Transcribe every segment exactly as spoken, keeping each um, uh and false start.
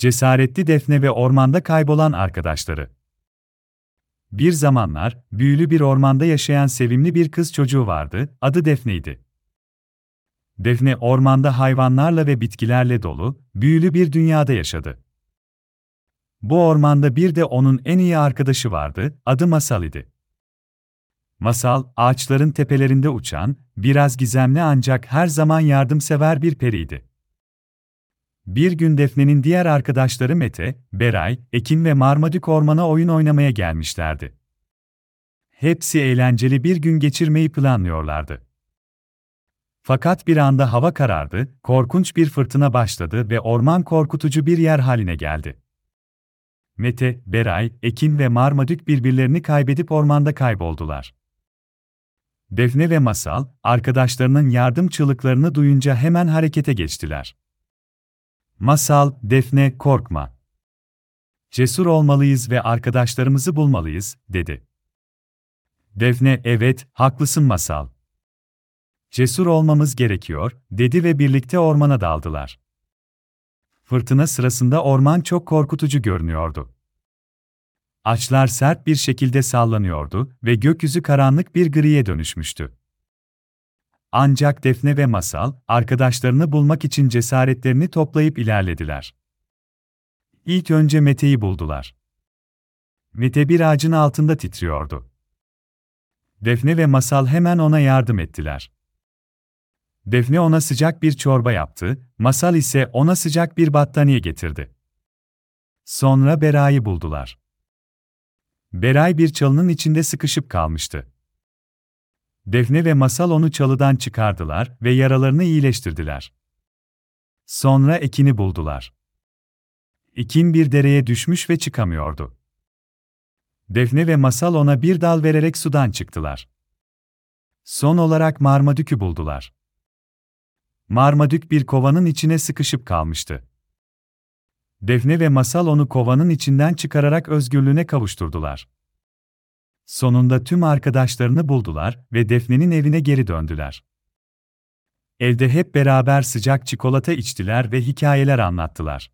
Cesaretli Defne ve ormanda kaybolan arkadaşları. Bir zamanlar, büyülü bir ormanda yaşayan sevimli bir kız çocuğu vardı, adı Defne'ydi. Defne ormanda hayvanlarla ve bitkilerle dolu, büyülü bir dünyada yaşadı. Bu ormanda bir de onun en iyi arkadaşı vardı, adı Masal idi. Masal, ağaçların tepelerinde uçan, biraz gizemli ancak her zaman yardımsever bir periydi. Bir gün Defne'nin diğer arkadaşları Mete, Beray, Ekin ve Marmadük ormana oyun oynamaya gelmişlerdi. Hepsi eğlenceli bir gün geçirmeyi planlıyorlardı. Fakat bir anda hava karardı, korkunç bir fırtına başladı ve orman korkutucu bir yer haline geldi. Mete, Beray, Ekin ve Marmadük birbirlerini kaybedip ormanda kayboldular. Defne ve Masal, arkadaşlarının yardım çığlıklarını duyunca hemen harekete geçtiler. Masal, Defne, korkma. Cesur olmalıyız ve arkadaşlarımızı bulmalıyız, dedi. Defne, evet, haklısın Masal. Cesur olmamız gerekiyor, dedi ve birlikte ormana daldılar. Fırtına sırasında orman çok korkutucu görünüyordu. Ağaçlar sert bir şekilde sallanıyordu ve gökyüzü karanlık bir griye dönüşmüştü. Ancak Defne ve Masal, arkadaşlarını bulmak için cesaretlerini toplayıp ilerlediler. İlk önce Mete'yi buldular. Mete bir ağacın altında titriyordu. Defne ve Masal hemen ona yardım ettiler. Defne ona sıcak bir çorba yaptı, Masal ise ona sıcak bir battaniye getirdi. Sonra Beray'ı buldular. Beray bir çalının içinde sıkışıp kalmıştı. Defne ve Masal onu çalıdan çıkardılar ve yaralarını iyileştirdiler. Sonra Ekin'i buldular. Ekin bir dereye düşmüş ve çıkamıyordu. Defne ve Masal ona bir dal vererek sudan çıktılar. Son olarak Marmadük'ü buldular. Marmadük bir kovanın içine sıkışıp kalmıştı. Defne ve Masal onu kovanın içinden çıkararak özgürlüğüne kavuşturdular. Sonunda tüm arkadaşlarını buldular ve Defne'nin evine geri döndüler. Evde hep beraber sıcak çikolata içtiler ve hikayeler anlattılar.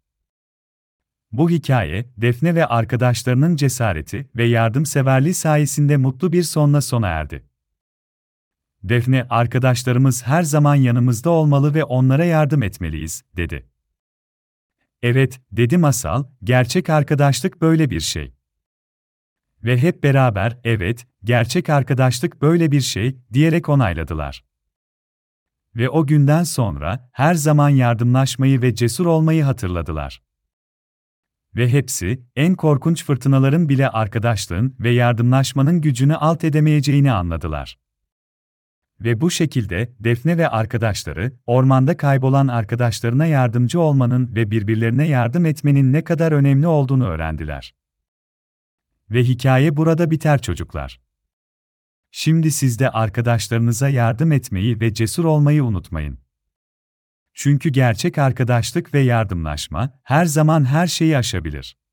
Bu hikaye, Defne ve arkadaşlarının cesareti ve yardımseverliği sayesinde mutlu bir sonla sona erdi. Defne, arkadaşlarımız her zaman yanımızda olmalı ve onlara yardım etmeliyiz, dedi. Evet, dedi Masal, gerçek arkadaşlık böyle bir şey. Ve hep beraber, evet, gerçek arkadaşlık böyle bir şey, diyerek onayladılar. Ve o günden sonra, her zaman yardımlaşmayı ve cesur olmayı hatırladılar. Ve hepsi, en korkunç fırtınaların bile arkadaşlığın ve yardımlaşmanın gücünü alt edemeyeceğini anladılar. Ve bu şekilde, Defne ve arkadaşları, ormanda kaybolan arkadaşlarına yardımcı olmanın ve birbirlerine yardım etmenin ne kadar önemli olduğunu öğrendiler. Ve hikaye burada biter çocuklar. Şimdi siz de arkadaşlarınıza yardım etmeyi ve cesur olmayı unutmayın. Çünkü gerçek arkadaşlık ve yardımlaşma her zaman her şeyi aşabilir.